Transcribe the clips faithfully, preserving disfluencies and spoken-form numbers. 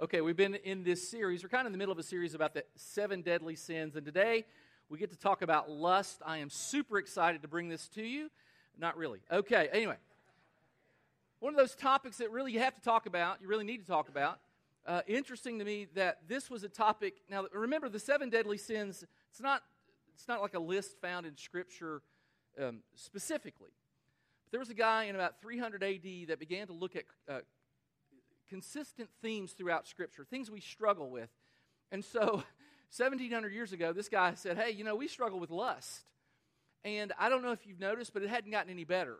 Okay, we've been in this series. We're kind of in the middle of a series about the seven deadly sins, and today we get to talk about lust. I am super excited to bring this to you. Not really. Okay, anyway. One of those topics that really you have to talk about, you really need to talk about. Uh, interesting to me that this was a topic. Now, remember, the seven deadly sins, it's not, it's not like a list found in Scripture um, specifically. But there was a guy in about three hundred A D that began to look at uh, consistent themes throughout Scripture, things we struggle with. And so seventeen hundred years ago, this guy said, hey, you know, we struggle with lust. And I don't know if you've noticed, but it hadn't gotten any better.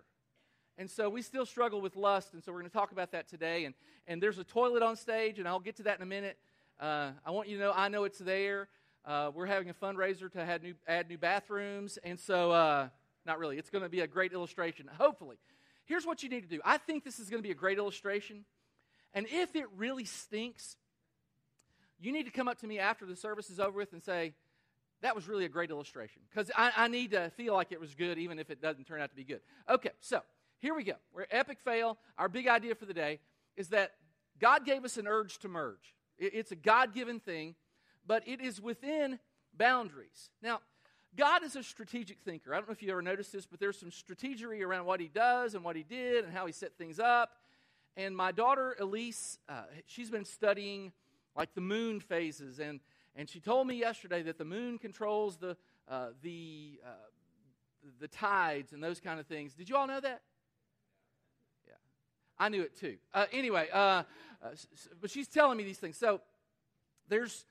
And so we still struggle with lust, and so we're going to talk about that today. And and there's a toilet on stage, and I'll get to that in a minute. Uh, I want you to know, I know it's there. Uh, we're having a fundraiser to have new, add new bathrooms, and so, uh, not really, it's going to be a great illustration, hopefully. Here's what you need to do. I think this is going to be a great illustration. And if it really stinks, you need to come up to me after the service is over with and say, that was really a great illustration. Because I, I need to feel like it was good even if it doesn't turn out to be good. Okay, so here we go. We're at Epic Fail. Our big idea for the day is that God gave us an urge to merge. It, it's a God-given thing, but it is within boundaries. Now, God is a strategic thinker. I don't know if you ever noticed this, but there's some strategery around what he does and what he did and how he set things up. And my daughter, Elise, uh, she's been studying like the moon phases. And, and she told me yesterday that the moon controls the, uh, the, uh, the tides and those kind of things. Did you all know that? Yeah. I knew it too. Uh, anyway, uh, uh, but she's telling me these things. So there's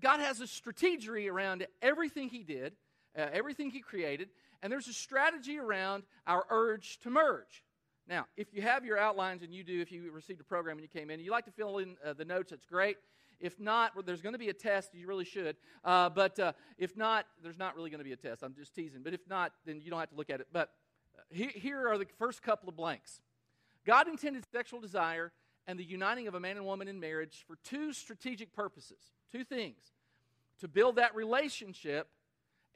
God has a strategery around everything he did, uh, everything he created. And there's a strategy around our urge to merge. Now, if you have your outlines, and you do, if you received a program and you came in, and you like to fill in uh, the notes, that's great. If not, well, there's going to be a test. You really should. Uh, but uh, if not, there's not really going to be a test. I'm just teasing. But if not, then you don't have to look at it. But uh, he, here are the first couple of blanks. God intended sexual desire and the uniting of a man and woman in marriage for two strategic purposes, two things, to build that relationship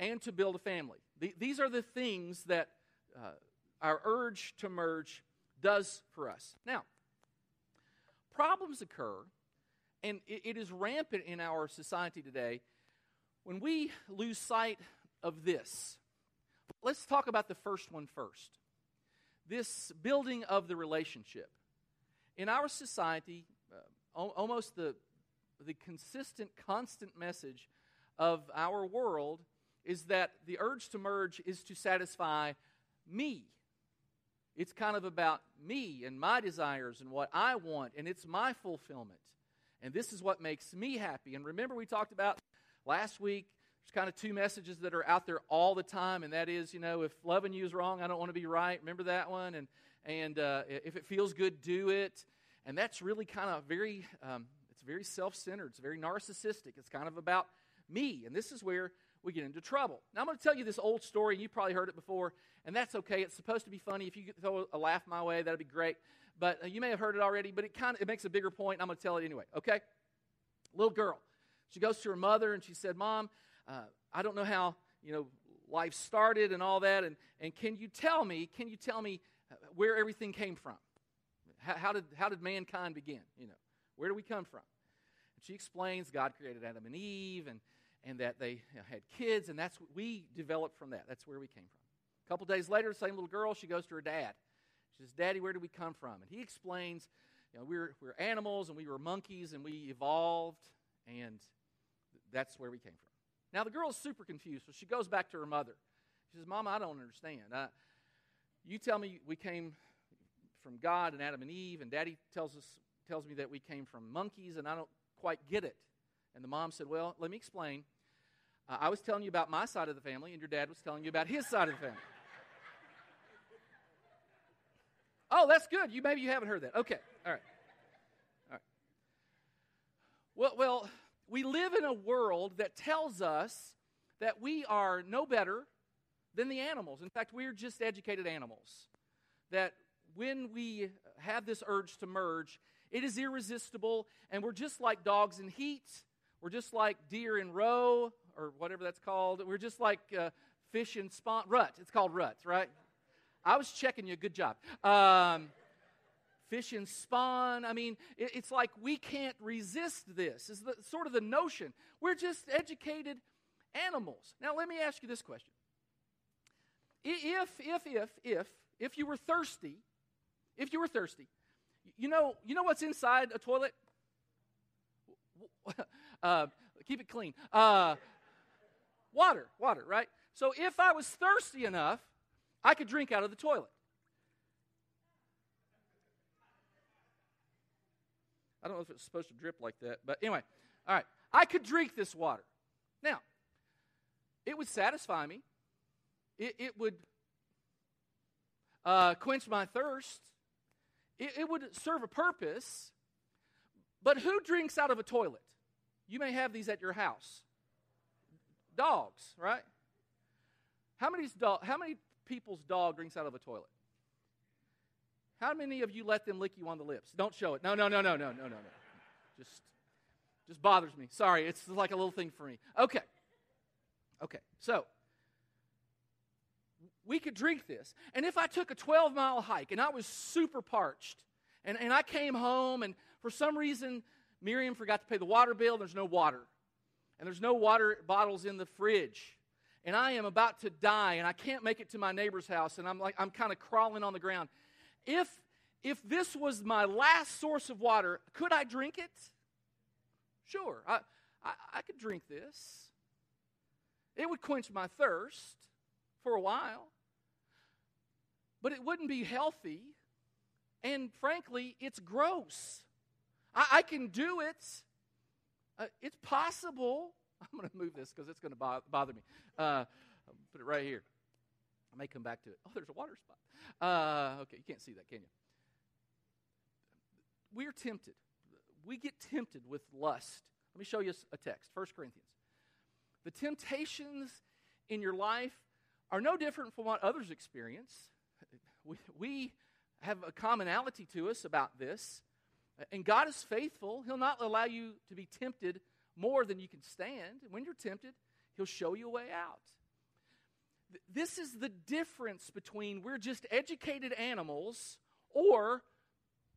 and to build a family. The, these are the things that Uh, Our urge to merge does for us. Now, problems occur, and it, it is rampant in our society today when we lose sight of this. Let's talk about the first one first. This building of the relationship. In our society, uh, o- almost the, the consistent, constant message of our world is that the urge to merge is to satisfy me. It's kind of about me and my desires and what I want, and it's my fulfillment. And this is what makes me happy. And remember we talked about last week, there's kind of two messages that are out there all the time, and that is, you know, if loving you is wrong, I don't want to be right. Remember that one? And and uh, if it feels good, do it. And that's really kind of very, um, it's very self-centered. It's very narcissistic. It's kind of about me. And this is where we get into trouble. Now, I'm going to tell you this old story, and you probably heard it before, and that's okay. It's supposed to be funny. If you throw a laugh my way, that'd be great. But uh, you may have heard it already, but it kind of it makes a bigger point, and I'm going to tell it anyway, okay? Little girl. She goes to her mother, and she said, Mom, uh, I don't know how, you know, life started and all that, and, and can you tell me, can you tell me where everything came from? How, how did how did mankind begin, you know? Where do we come from? And she explains God created Adam and Eve, and and that they had kids, and that's what we developed from that. That's where we came from. A couple days later, the same little girl, she goes to her dad. She says, Daddy, where did we come from? And he explains, you know, we're, we're animals, and we were monkeys, and we evolved, and that's where we came from. Now, the girl's super confused, so she goes back to her mother. She says, Mom, I don't understand. Uh, you tell me we came from God and Adam and Eve, and Daddy tells us tells me that we came from monkeys, and I don't quite get it. And the mom said, well, let me explain. Uh, I was telling you about my side of the family, and your dad was telling you about his side of the family. Oh, that's good. You maybe you haven't heard that. Okay. All right. All right. Well, well, we live in a world that tells us that we are no better than the animals. In fact, we're just educated animals. That when we have this urge to merge, it is irresistible, and we're just like dogs in heat. We're just like deer in row, or whatever that's called. We're just like uh, fish in spawn, rut. It's called ruts, right? I was checking you. Good job. Um, fish and spawn. I mean, it, it's like we can't resist this. It's the, sort of the notion. We're just educated animals. Now, let me ask you this question. If, if, if, if, if you were thirsty, if you were thirsty, you know, you know what's inside a toilet? Uh, keep it clean. Uh, water, water, right? So if I was thirsty enough, I could drink out of the toilet. I don't know if it's supposed to drip like that, but anyway, all right. I could drink this water. Now, it would satisfy me. It, it would uh, quench my thirst. It, it would serve a purpose. But who drinks out of a toilet? You may have these at your house. Dogs, right? How many's dog, how many people's dog drinks out of a toilet? How many of you let them lick you on the lips? Don't show it. No, no, no, no, no, no, no, no. Just, just bothers me. Sorry, it's like a little thing for me. Okay. Okay, so we could drink this. And if I took a twelve-mile hike and I was super parched, and, and I came home and for some reason Miriam forgot to pay the water bill, and there's no water. And there's no water bottles in the fridge. And I am about to die, and I can't make it to my neighbor's house, and I'm like I'm kind of crawling on the ground. If if this was my last source of water, could I drink it? Sure, I, I, I could drink this. It would quench my thirst for a while, but it wouldn't be healthy, and frankly, it's gross. I, I can do it. Uh, it's possible. I'm going to move this because it's going to bo- bother me. Uh, put it right here. I may come back to it. Oh, there's a water spot. Uh, okay, you can't see that, can you? We're tempted. We get tempted with lust. Let me show you a text, First Corinthians. The temptations in your life are no different from what others experience. We, we have a commonality to us about this. And God is faithful. He'll not allow you to be tempted more than you can stand. When you're tempted, He'll show you a way out. This is the difference between we're just educated animals or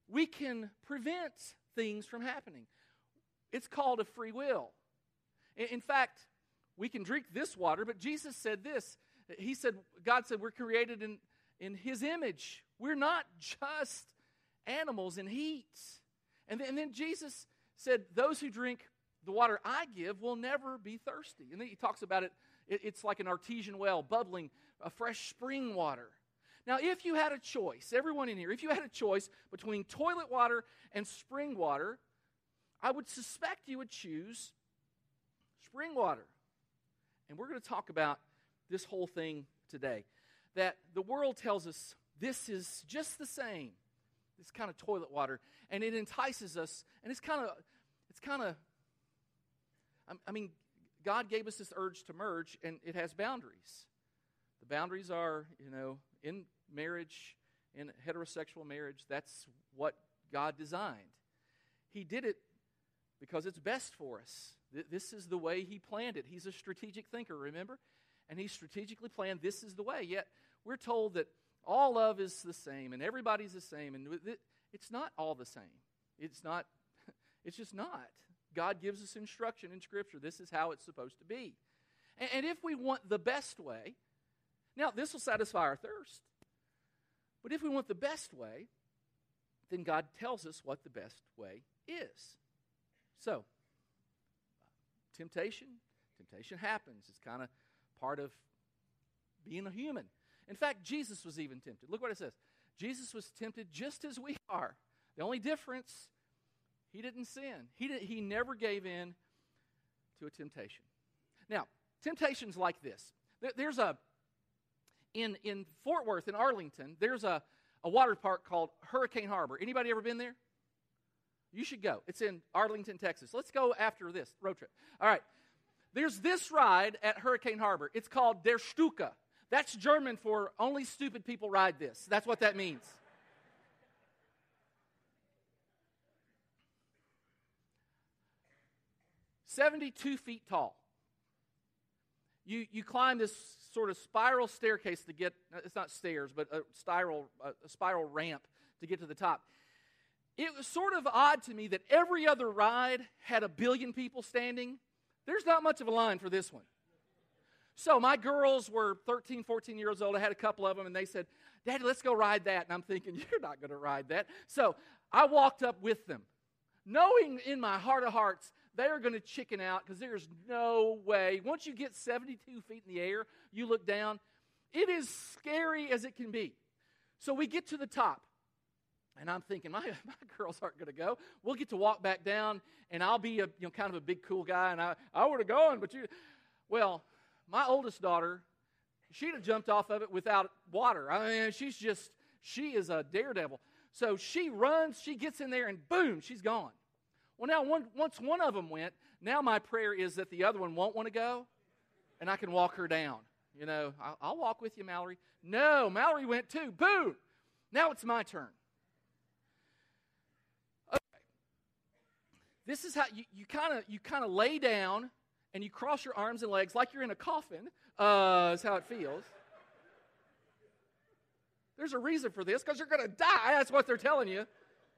we can prevent things from happening. It's called a free will. In fact, we can drink this water, but Jesus said this. He said, God said, we're created in, in His image. We're not just animals in heat. And then, and then Jesus said, those who drink the water I give will never be thirsty. And then He talks about it. It's like an artesian well bubbling a fresh spring water. Now, if you had a choice, everyone in here, if you had a choice between toilet water and spring water, I would suspect you would choose spring water. And we're going to talk about this whole thing today, that the world tells us this is just the same, this kind of toilet water, and it entices us, and it's kind of, it's kind of, I mean, God gave us this urge to merge, and it has boundaries. The boundaries are, you know, in marriage, in heterosexual marriage, that's what God designed. He did it because it's best for us. Th- this is the way He planned it. He's a strategic thinker, remember? And He strategically planned this is the way. Yet we're told that all love is the same, and everybody's the same, and th- it's not all the same. It's not, it's just not. God gives us instruction in Scripture. This is how it's supposed to be. And, and if we want the best way, now this will satisfy our thirst, but if we want the best way, then God tells us what the best way is. So, temptation, temptation happens. It's kind of part of being a human. In fact, Jesus was even tempted. Look what it says. Jesus was tempted just as we are. The only difference, He didn't sin. He did, he never gave in to a temptation. Now, temptations like this. There, there's a, in, in Fort Worth, in Arlington, there's a, a water park called Hurricane Harbor. Anybody ever been there? You should go. It's in Arlington, Texas. Let's go after this road trip. All right. There's this ride at Hurricane Harbor. It's called Der Stuka. That's German for only stupid people ride this. That's what that means. seventy-two feet tall. You you climb this sort of spiral staircase to get, it's not stairs, but a spiral, a spiral ramp to get to the top. it was sort of odd to me that every other ride had a billion people standing. There's not much of a line for this one. So my girls were thirteen, fourteen years old. I had a couple of them, and they said, Daddy, let's go ride that. And I'm thinking, you're not going to ride that. So I walked up with them, knowing in my heart of hearts they are going to chicken out because there's no way. Once you get seventy-two feet in the air, you look down. It is scary as it can be. So we get to the top, and I'm thinking, my, my girls aren't going to go. We'll get to walk back down, and I'll be a you know kind of a big, cool guy, and I, I would have gone, but you... Well, my oldest daughter, she'd have jumped off of it without water. I mean, she's just, she is a daredevil. So she runs, she gets in there, and boom, she's gone. Well, now, one, once one of them went, now my prayer is that the other one won't want to go, and I can walk her down. You know, I'll, I'll walk with you, Mallory. No, Mallory went too. Boom. Now it's my turn. Okay. This is how you you kind of you kind of lay down and you cross your arms and legs like you're in a coffin. Uh, is how it feels. There's a reason for this, because you're going to die. That's what they're telling you.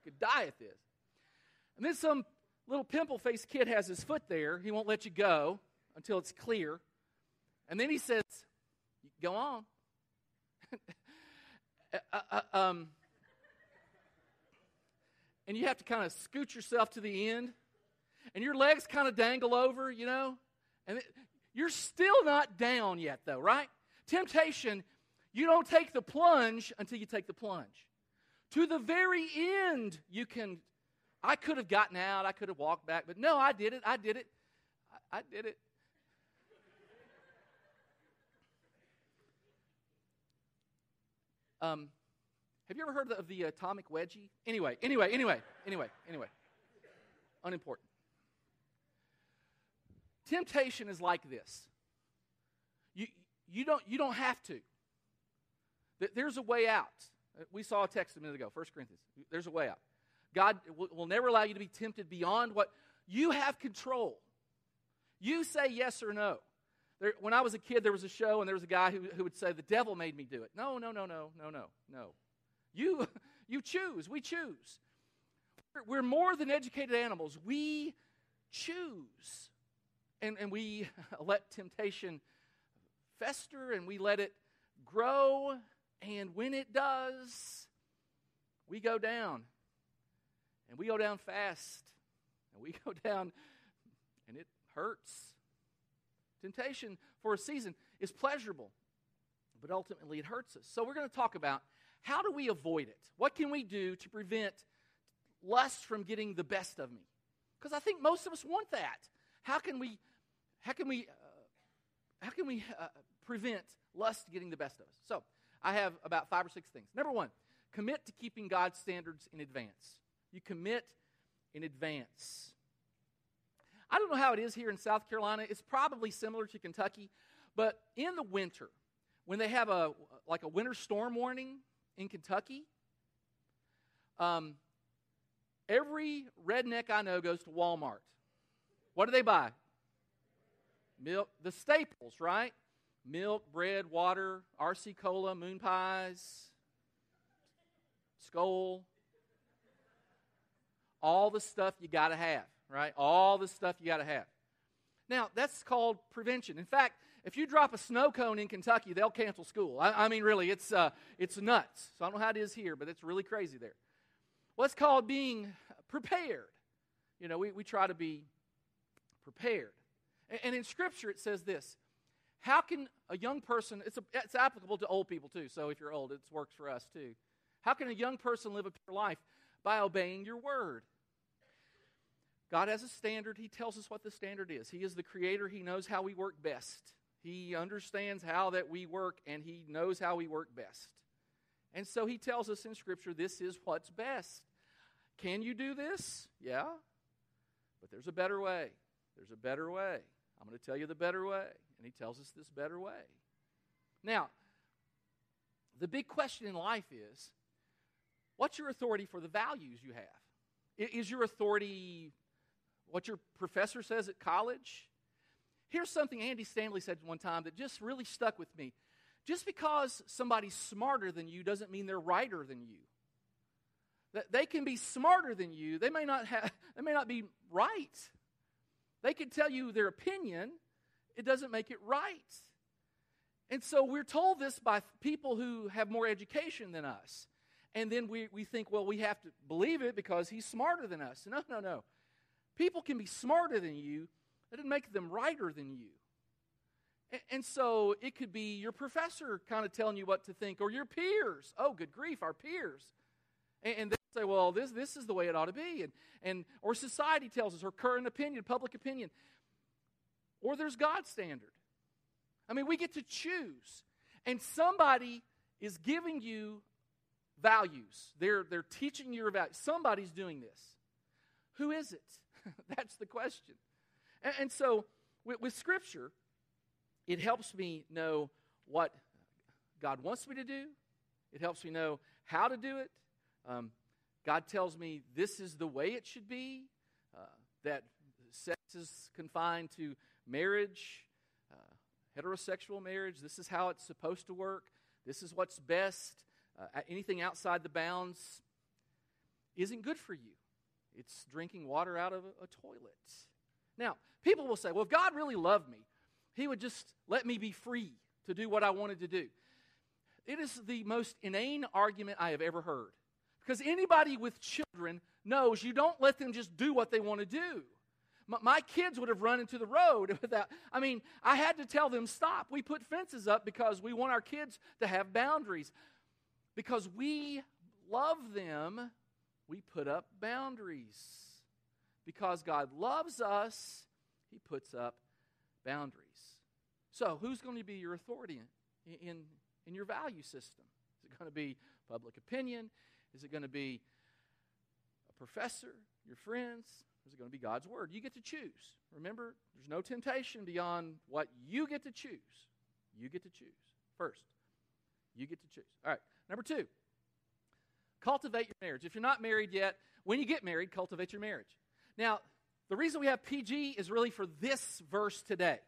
You could die at this. And then some little pimple-faced kid has his foot there. He won't let you go until it's clear. And then he says, go on. uh, uh, um, and you have to kind of scoot yourself to the end. And your legs kind of dangle over, you know. And it, you're still not down yet, though, right? Temptation, you don't take the plunge until you take the plunge. To the very end, you can, I could have gotten out. I could have walked back. But no, I did it. I did it. I, I did it. Um, have you ever heard of the atomic wedgie? Anyway, anyway, anyway, anyway, anyway. Unimportant. Temptation is like this. You you don't you don't have to. There's a way out. We saw a text a minute ago, First Corinthians. There's a way out. God will never allow you to be tempted beyond what you have control. You say yes or no. There, when I was a kid, there was a show, and there was a guy who, who would say, the devil made me do it. No, no, no, no, no, no, no. You you choose. We choose. We're, we're more than educated animals. We choose. And, and we let temptation fester, and we let it grow. And when it does, we go down. And we go down fast. And we go down, and it hurts. Temptation for a season is pleasurable, but ultimately it hurts us. So we're going to talk about how do we avoid it? What can we do to prevent lust from getting the best of me? Because I think most of us want that. How can we, how can we, uh, how can we uh, prevent lust getting the best of us? So I have about five or six things. Number one, commit to keeping God's standards in advance. You commit in advance. I don't know how it is here in South Carolina. It's probably similar to Kentucky, but in the winter, when they have a like a winter storm warning in Kentucky, um, every redneck I know goes to Walmart. What do they buy? Milk, the staples, right? Milk, bread, water, R C Cola, moon pies, Skol, all the stuff you got to have. Right? All the stuff you got to have. Now, that's called prevention. In fact, if you drop a snow cone in Kentucky, they'll cancel school. I, I mean, really, it's uh, it's nuts. So I don't know how it is here, but it's really crazy there. Well, it's called being prepared. You know, we, we try to be prepared. And, and in Scripture, it says this. How can a young person, it's, a, it's applicable to old people too, so if you're old, it works for us too. How can a young person live a pure life? By obeying your word. God has a standard. He tells us what the standard is. He is the creator. He knows how we work best. He understands how that we work, and he knows how we work best. And so he tells us in Scripture, this is what's best. Can you do this? Yeah. But there's a better way. There's a better way. I'm going to tell you the better way. And he tells us this better way. Now, the big question in life is, what's your authority for the values you have? Is your authority what your professor says at college? Here's something Andy Stanley said one time that just really stuck with me. Just because somebody's smarter than you doesn't mean they're righter than you. They can be smarter than you. They may not have, they may not be right. They can tell you their opinion. It doesn't make it right. And so we're told this by people who have more education than us. And then we, we think, well, we have to believe it because he's smarter than us. No, no, no. People can be smarter than you. That doesn't make them righter than you. And, and so it could be your professor kind of telling you what to think, or your peers. Oh, good grief, our peers. And, and they say, well, this this is the way it ought to be. And, and or society tells us, or current opinion, public opinion. Or there's God's standard. I mean, we get to choose. And somebody is giving you values. They're, they're teaching you values. Somebody's doing this. Who is it? That's the question. And, and so with, with Scripture, it helps me know what God wants me to do. It helps me know how to do it. Um, God tells me this is the way it should be, uh, that sex is confined to marriage, uh, heterosexual marriage. This is how it's supposed to work. This is what's best. Uh, anything outside the bounds isn't good for you. It's drinking water out of a, a toilet. Now, people will say, well, if God really loved me, he would just let me be free to do what I wanted to do. It is the most inane argument I have ever heard. Because anybody with children knows you don't let them just do what they want to do. My, my kids would have run into the road without, I mean, I had to tell them, stop. We put fences up because we want our kids to have boundaries. Because we love them, we put up boundaries. Because God loves us, he puts up boundaries. So who's going to be your authority in, in, in your value system? Is it going to be public opinion? Is it going to be a professor, your friends? Is it going to be God's word? You get to choose. Remember, there's no temptation beyond what you get to choose. You get to choose. First, you get to choose. All right. Number two, cultivate your marriage. If you're not married yet, when you get married, cultivate your marriage. Now, the reason we have P G is really for this verse today.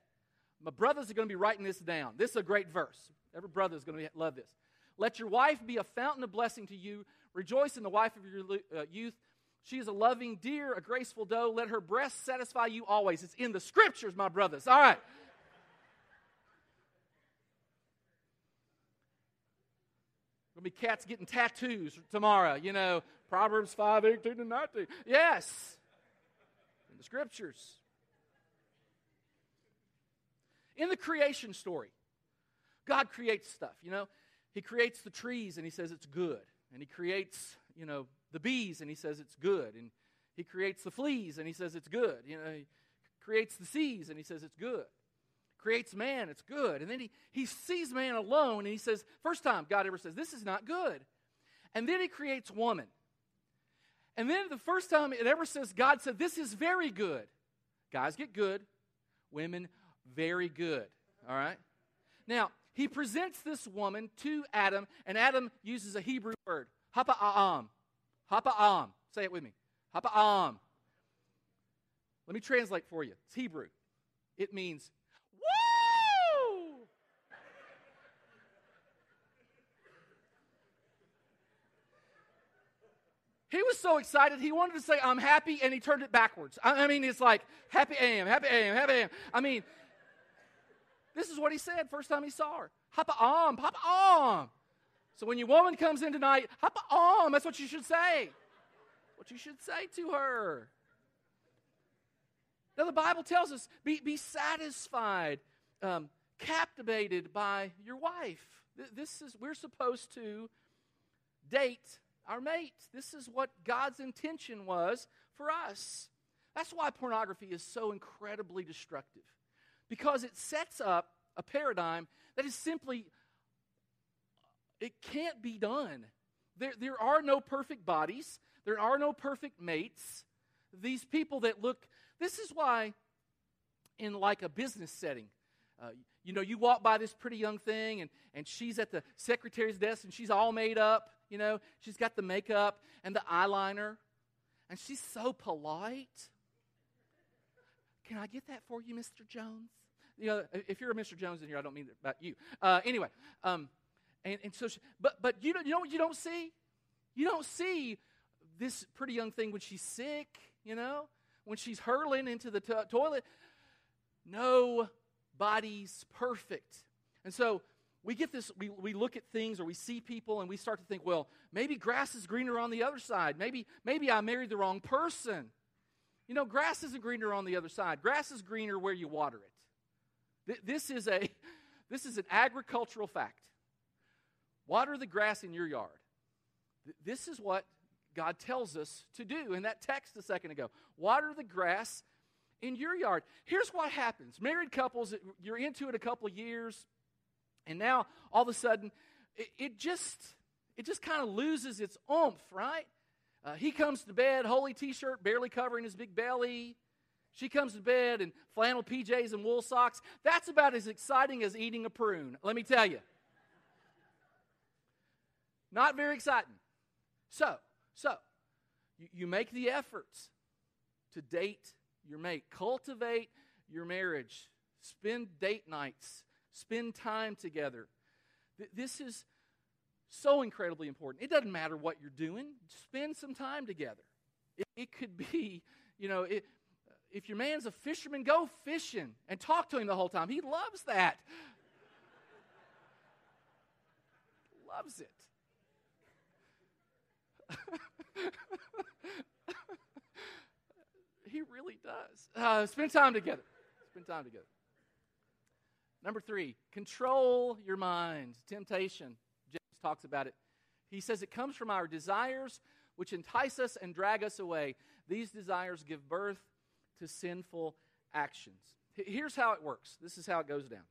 My brothers are going to be writing this down. This is a great verse. Every brother is going to love this. Let your wife be a fountain of blessing to you. Rejoice in the wife of your uh, youth. She is a loving deer, a graceful doe. Let her breasts satisfy you always. It's in the Scriptures, my brothers. All right. Be cats getting tattoos tomorrow, you know, Proverbs five, eighteen, and nineteen. Yes, in the Scriptures. In the creation story, God creates stuff, you know. He creates the trees, and he says it's good. And he creates, you know, the bees, and he says it's good. And he creates the fleas, and he says it's good. You know, he creates the seas, and he says it's good. Creates man, it's good. And then he, he sees man alone, and he says, first time God ever says, this is not good. And then he creates woman. And then the first time it ever says, God said, this is very good. Guys get good, women very good. All right? Now, he presents this woman to Adam, and Adam uses a Hebrew word, hapa'am. Hapa'am. Say it with me. Hapa'am. Let me translate for you. It's Hebrew. It means he was so excited, he wanted to say, I'm happy, and he turned it backwards. I, I mean, it's like, happy I am, happy I am, happy I am. I mean, this is what he said first time he saw her. Hapa'am, hapa'am. So when your woman comes in tonight, hapa'am, that's what you should say. What you should say to her. Now, the Bible tells us, be, be satisfied, um, captivated by your wife. This is, we're supposed to date our mate. This is what God's intention was for us. That's why pornography is so incredibly destructive, because it sets up a paradigm that is simply, it can't be done. There, there are no perfect bodies. There are no perfect mates. These people that look, this is why in like a business setting, uh, you know, you walk by this pretty young thing and, and she's at the secretary's desk and she's all made up. You know, she's got the makeup and the eyeliner, and she's so polite. Can I get that for you, Mister Jones? You know, if you're a Mister Jones in here, I don't mean it about you. Uh, anyway, um, and, and so, she, but but you don't, you know what you don't see? You don't see this pretty young thing when she's sick, you know, when she's hurling into the to- toilet. Nobody's perfect. And so we get this, we, we look at things or we see people and we start to think, well, maybe grass is greener on the other side. Maybe, maybe I married the wrong person. You know, grass isn't greener on the other side. Grass is greener where you water it. Th- this is a, this is an agricultural fact. Water the grass in your yard. Th- this is what God tells us to do in that text a second ago. Water the grass in your yard. Here's what happens. Married couples, you're into it a couple of years, and now all of a sudden, it, it just it just kind of loses its oomph, right? Uh, he comes to bed, holy t-shirt, barely covering his big belly. She comes to bed in flannel P Js and wool socks. That's about as exciting as eating a prune, let me tell you. Not very exciting. So, so, you, you make the efforts to date your mate. Cultivate your marriage. Spend date nights. Spend time together. Th- this is so incredibly important. It doesn't matter what you're doing. Spend some time together. It, it could be, you know, it, if your man's a fisherman, go fishing and talk to him the whole time. He loves that. Loves it. He really does. Uh, spend time together. Spend time together. Number three, control your mind. Temptation. James talks about it. He says it comes from our desires, which entice us and drag us away. These desires give birth to sinful actions. Here's how it works. This is how it goes down.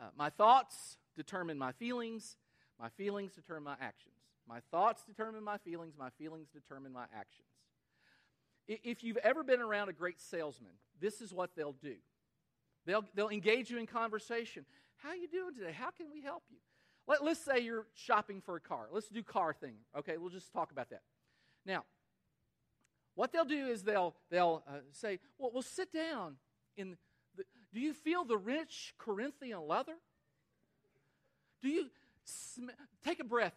Uh, my thoughts determine my feelings. My feelings determine my actions. My thoughts determine my feelings. My feelings determine my actions. If you've ever been around a great salesman, this is what they'll do. They'll, they'll engage you in conversation. How are you doing today? How can we help you? Let, let's say you're shopping for a car. Let's do car thing. Okay, we'll just talk about that. Now, what they'll do is they'll they'll uh, say, well, we'll sit down. In the, do you feel the rich Corinthian leather? Do you sm- take a breath?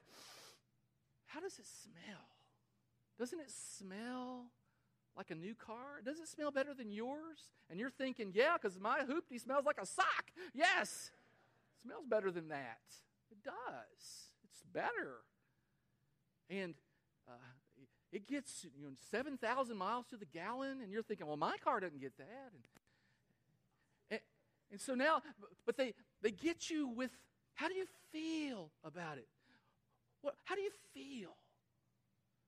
How does it smell? Doesn't it smell like a new car? Does it smell better than yours? And you're thinking, yeah, because my hoopty smells like a sock. Yes, it smells better than that. It does. It's better. And uh, it gets you know, seven thousand miles to the gallon, and you're thinking, well, my car doesn't get that. And, and, and so now, but they, they get you with, how do you feel about it? What? How do you feel?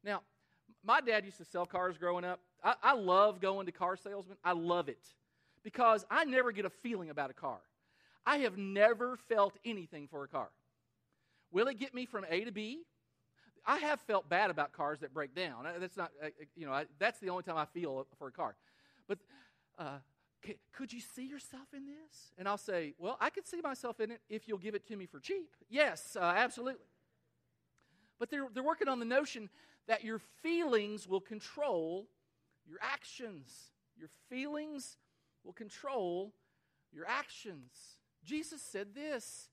Now, my dad used to sell cars growing up. I, I love going to car salesmen. I love it because I never get a feeling about a car. I have never felt anything for a car. Will it get me from A to B? I have felt bad about cars that break down. That's not, you know, I, that's the only time I feel for a car. But uh, c- could you see yourself in this? And I'll say, well, I could see myself in it if you'll give it to me for cheap. Yes, uh, absolutely. But they're, they're working on the notion that your feelings will control your actions. Your feelings will control your actions. Jesus said this,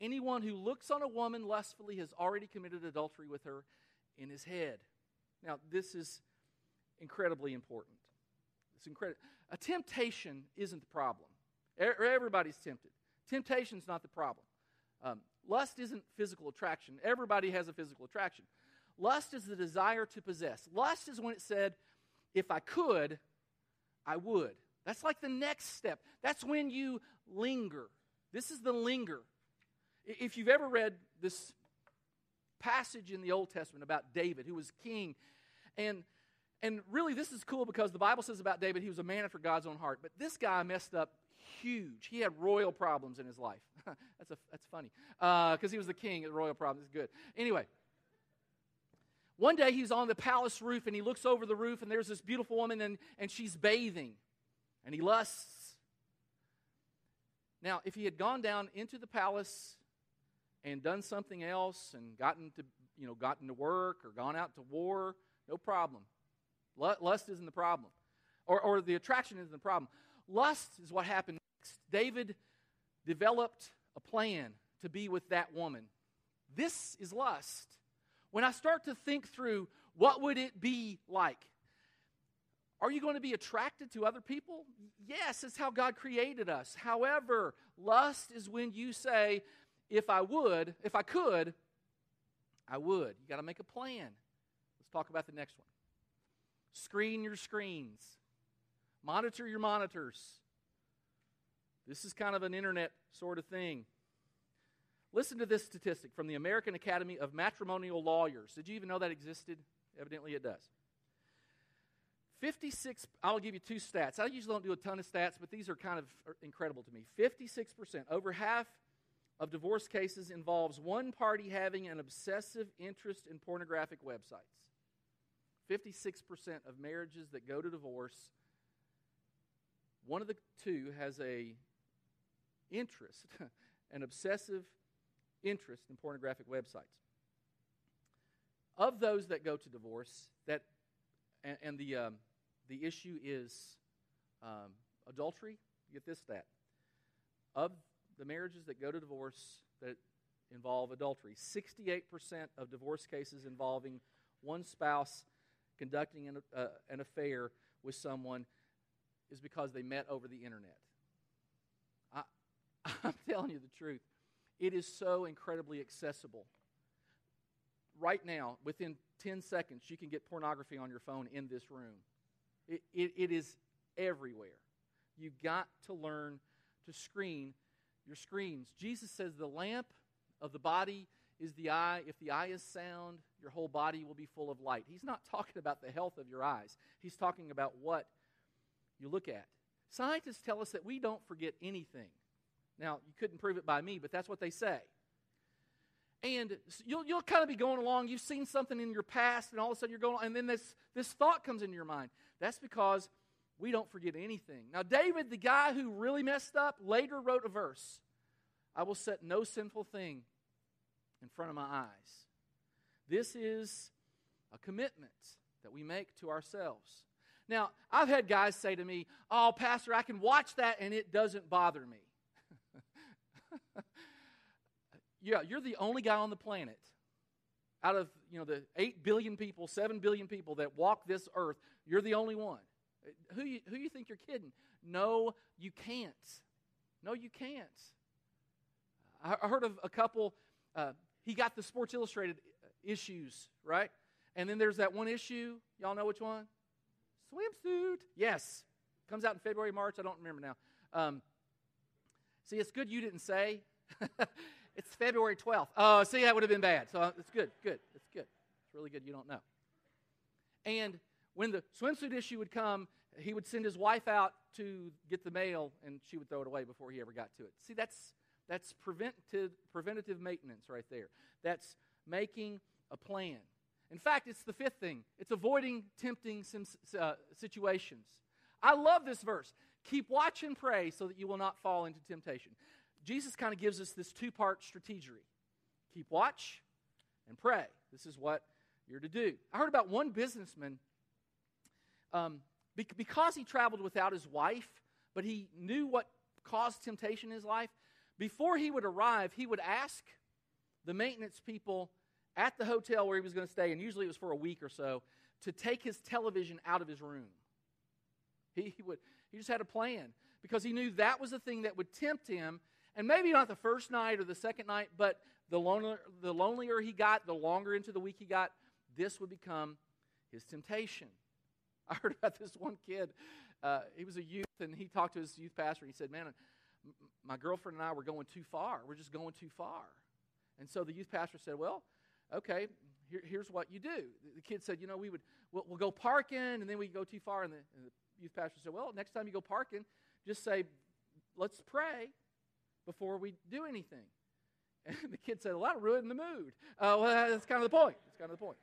anyone who looks on a woman lustfully has already committed adultery with her in his head. Now, this is incredibly important. It's incredible. A temptation isn't the problem. Everybody's tempted. Temptation's not the problem. Um, Lust isn't physical attraction. Everybody has a physical attraction. Lust is the desire to possess. Lust is when it said, if I could, I would. That's like the next step. That's when you linger. This is the linger. If you've ever read this passage in the Old Testament about David, who was king, and and really this is cool because the Bible says about David, he was a man after God's own heart. But this guy messed up huge. He had royal problems in his life. that's a, that's funny. Because uh, he was the king of royal problems. It's good. Anyway, one day he's on the palace roof and he looks over the roof and there's this beautiful woman and, and she's bathing. And he lusts. Now, if he had gone down into the palace and done something else and gotten to, you know, gotten to work or gone out to war, no problem. Lust isn't the problem. Or, or the attraction isn't the problem. Lust is what happened next. David developed a plan to be with that woman. This is lust. when I start to think through what would it be like, are you going to be attracted to other people? Yes, it's how God created us. However, lust is when you say, if I would, if I could, I would. You got to make a plan. Let's talk about the next one. Screen your screens. Monitor your monitors. This is kind of an internet sort of thing. Listen to this statistic from the American Academy of Matrimonial Lawyers. Did you even know that existed? Evidently it does. fifty-six, I'll give you two stats. I usually don't do a ton of stats, but these are kind of incredible to me. fifty-six percent, over half of divorce cases involves one party having an obsessive interest in pornographic websites. fifty-six percent of marriages that go to divorce, one of the two has a interest, an obsessive interest in pornographic websites. Of those that go to divorce, that and, and the... Um, The issue is um, adultery. Get this stat. Of the marriages that go to divorce that involve adultery, sixty-eight percent of divorce cases involving one spouse conducting an, uh, an affair with someone is because they met over the internet. I, I'm telling you the truth. It is so incredibly accessible. Right now, within ten seconds, you can get pornography on your phone in this room. It, it, it is everywhere. You've got to learn to screen your screens. Jesus says the lamp of the body is the eye. If the eye is sound, your whole body will be full of light. He's not talking about the health of your eyes. He's talking about what you look at. Scientists tell us that we don't forget anything. Now, you couldn't prove it by me, but that's what they say. And you'll, you'll kind of be going along. You've seen something in your past, and all of a sudden you're going, and then this, this thought comes into your mind. That's because we don't forget anything. Now, David, the guy who really messed up, later wrote a verse. I will set no sinful thing in front of my eyes. This is a commitment that we make to ourselves. Now, I've had guys say to me, oh, Pastor, I can watch that, and it doesn't bother me. Yeah, you're the only guy on the planet out of, you know, the eight billion people, seven billion people that walk this earth, you're the only one. Who you, who you think you're kidding? No, you can't. No, you can't. I, I heard of a couple, uh, he got the Sports Illustrated issues, right? And then there's that one issue, y'all know which one? Swimsuit. Yes. Comes out in February, March, I don't remember now. Um, see, it's good you didn't say. It's February twelfth. Oh, see, that would have been bad. So it's good, good, it's good. It's really good you don't know. And when the swimsuit issue would come, he would send his wife out to get the mail, and she would throw it away before he ever got to it. See, that's that's preventative, preventative maintenance right there. That's making a plan. In fact, it's the fifth thing. It's avoiding tempting sim, uh, situations. I love this verse. Keep watch and pray so that you will not fall into temptation. Jesus kind of gives us this two-part strategery. Keep watch and pray. This is what you're to do. I heard about one businessman, um, be- because he traveled without his wife, but he knew what caused temptation in his life, before he would arrive, he would ask the maintenance people at the hotel where he was going to stay, and usually it was for a week or so, to take his television out of his room. He, he would. He just had a plan, because he knew that was the thing that would tempt him. And maybe not the first night or the second night, but the loner, the lonelier he got, the longer into the week he got, this would become his temptation. I heard about this one kid. Uh, he was a youth, and he talked to his youth pastor, and he said, man, my girlfriend and I were going too far. We're just going too far. And so the youth pastor said, well, okay, here, here's what you do. The kid said, you know, we would, we'll, we'll go parking, and then we go too far. And the, and the youth pastor said, well, next time you go parking, just say, let's pray before we do anything. And the kid said, well, that'll ruin the mood. Uh, well, that's kind of the point. That's kind of the point.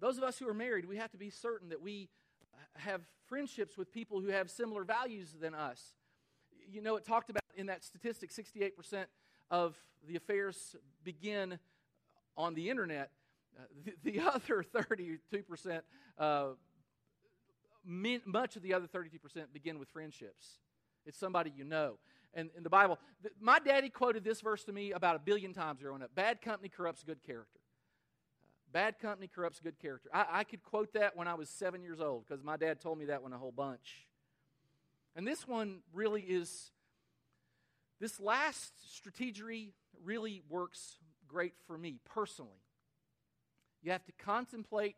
Those of us who are married, we have to be certain that we have friendships with people who have similar values than us. You know, it talked about in that statistic, sixty-eight percent of the affairs begin on the internet. Uh, the, the other thirty-two percent, uh, men, much of the other thirty-two percent begin with friendships. It's somebody you know. in, in the Bible. My daddy quoted this verse to me about a billion times growing up. Bad company corrupts good character. Bad company corrupts good character. I, I could quote that when I was seven years old because my dad told me that one a whole bunch. And this one really is, this last strategy really works great for me personally. You have to contemplate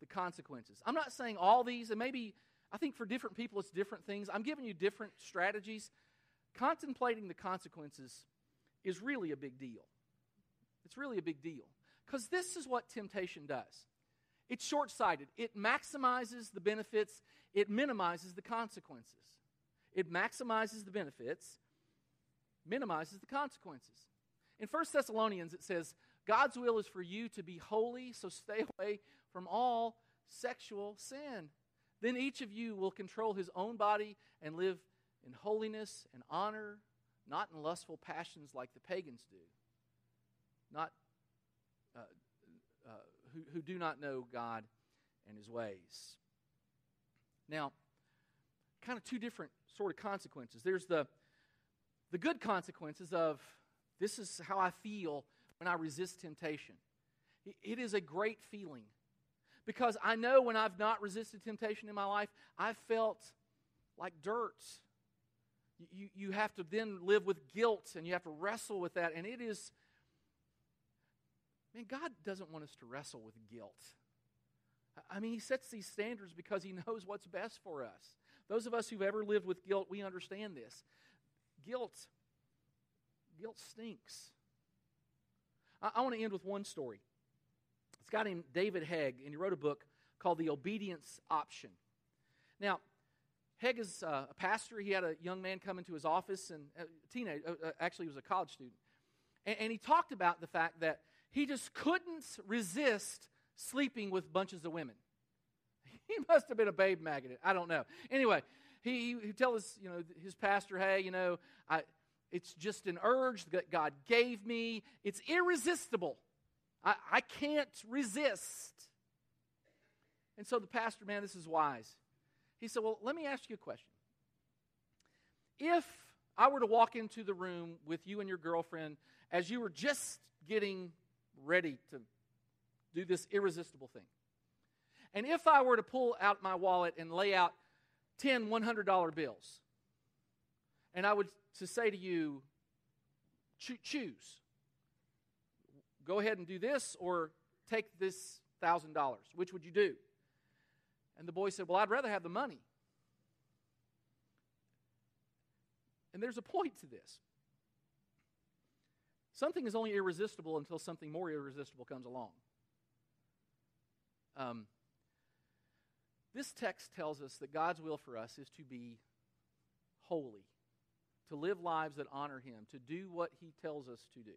the consequences. I'm not saying all these, and maybe I think for different people it's different things. I'm giving you different strategies. Contemplating the consequences is really a big deal. It's really a big deal. Because this is what temptation does. It's short-sighted. It maximizes the benefits. It minimizes the consequences. It maximizes the benefits, minimizes the consequences. In First Thessalonians, it says, God's will is for you to be holy, so stay away from all sexual sin. Then each of you will control his own body and live in holiness and honor, not in lustful passions like the pagans do. Not Uh, uh, who, who do not know God and his ways. Now, kind of two different sort of consequences. There's the the good consequences of this is how I feel when I resist temptation. It, it is a great feeling because I know when I've not resisted temptation in my life, I've felt like dirt. You, you have to then live with guilt and you have to wrestle with that, and it is Man, God doesn't want us to wrestle with guilt. I mean, he sets these standards because he knows what's best for us. Those of us who've ever lived with guilt, we understand this. Guilt, guilt stinks. I, I want to end with one story. It's a guy named David Hegg, and he wrote a book called The Obedience Option. Now, Hegg is uh, a pastor. He had a young man come into his office, and a teenage, uh, actually he was a college student, and, and he talked about the fact that he just couldn't resist sleeping with bunches of women. He must have been a babe magnet. I don't know. Anyway, he, he tells you know his pastor, hey, you know, I, it's just an urge that God gave me. It's irresistible. I, I can't resist. And so the pastor, man, this is wise. He said, well, let me ask you a question. If I were to walk into the room with you and your girlfriend as you were just getting ready to do this irresistible thing, and if I were to pull out my wallet and lay out ten one hundred dollar bills, and I would to say to you, Cho- choose, go ahead and do this or take this thousand dollars, which would you do? And the boy said, well, I'd rather have the money. And there's a point to this. Something is only irresistible until something more irresistible comes along. Um, this text tells us that God's will for us is to be holy, to live lives that honor him, to do what he tells us to do,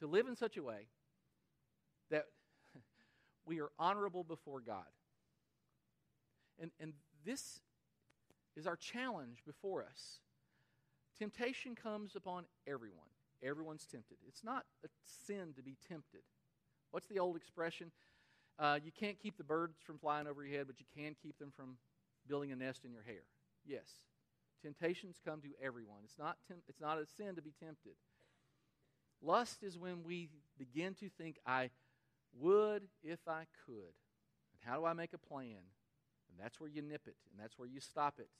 to live in such a way that we are honorable before God. And, and this is our challenge before us. Temptation comes upon everyone. Everyone's tempted. It's not a sin to be tempted. What's the old expression? Uh, you can't keep the birds from flying over your head, but you can keep them from building a nest in your hair. Yes, temptations come to everyone. It's not temp- it's not a sin to be tempted. Lust is when we begin to think, I would if I could. And how do I make a plan? And that's where you nip it, and that's where you stop it.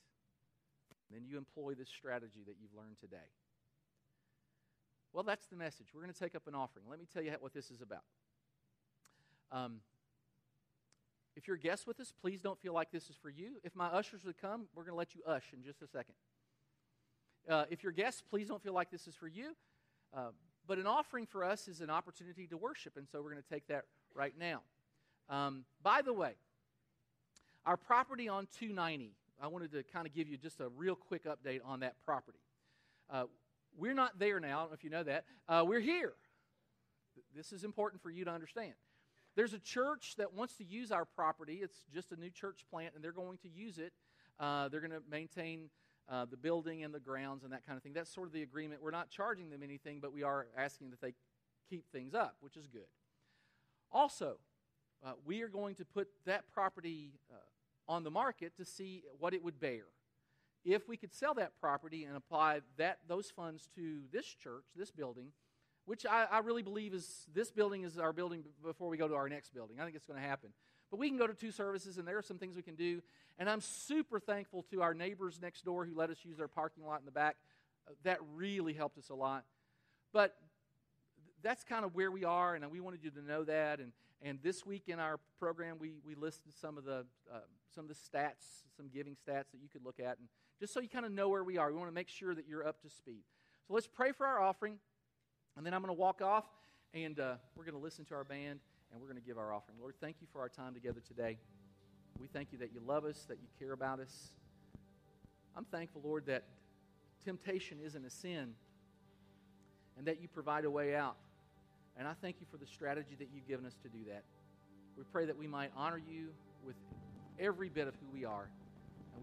And then you employ this strategy that you've learned today. Well, that's the message. We're going to take up an offering. Let me tell you what this is about. Um, if you're a guest with us, please don't feel like this is for you. If my ushers would come, we're going to let you ush in just a second. Uh, if you're guests, please don't feel like this is for you. Uh, but an offering for us is an opportunity to worship, and so we're going to take that right now. Um, by the way, our property on two ninety, I wanted to kind of give you just a real quick update on that property. Uh, We're not there now. I don't know if you know that. Uh, we're here. This is important for you to understand. There's a church that wants to use our property. It's just a new church plant, and they're going to use it. Uh, they're going to maintain uh, the building and the grounds and that kind of thing. That's sort of the agreement. We're not charging them anything, but we are asking that they keep things up, which is good. Also, uh, we are going to put that property uh, on the market to see what it would bear. if we could sell that property and apply that those funds to this church, this building, which I, I really believe is this building is our building before we go to our next building. I think it's going to happen. But we can go to two services, and there are some things we can do. And I'm super thankful to our neighbors next door who let us use their parking lot in the back. That really helped us a lot. But that's kind of where we are, and we wanted you to know that. And, and this week in our program, we, we listed some of the uh, some of the stats, some giving stats that you could look at, and just so you kind of know where we are. We want to make sure that you're up to speed. So let's pray for our offering, and then I'm going to walk off, and uh, we're going to listen to our band. And we're going to give our offering. Lord, thank you for our time together today. We thank you that you love us, that you care about us. I'm thankful, Lord, that temptation isn't a sin and that you provide a way out. And I thank you for the strategy that you've given us to do that. We pray that we might honor you with every bit of who we are. And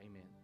Amen.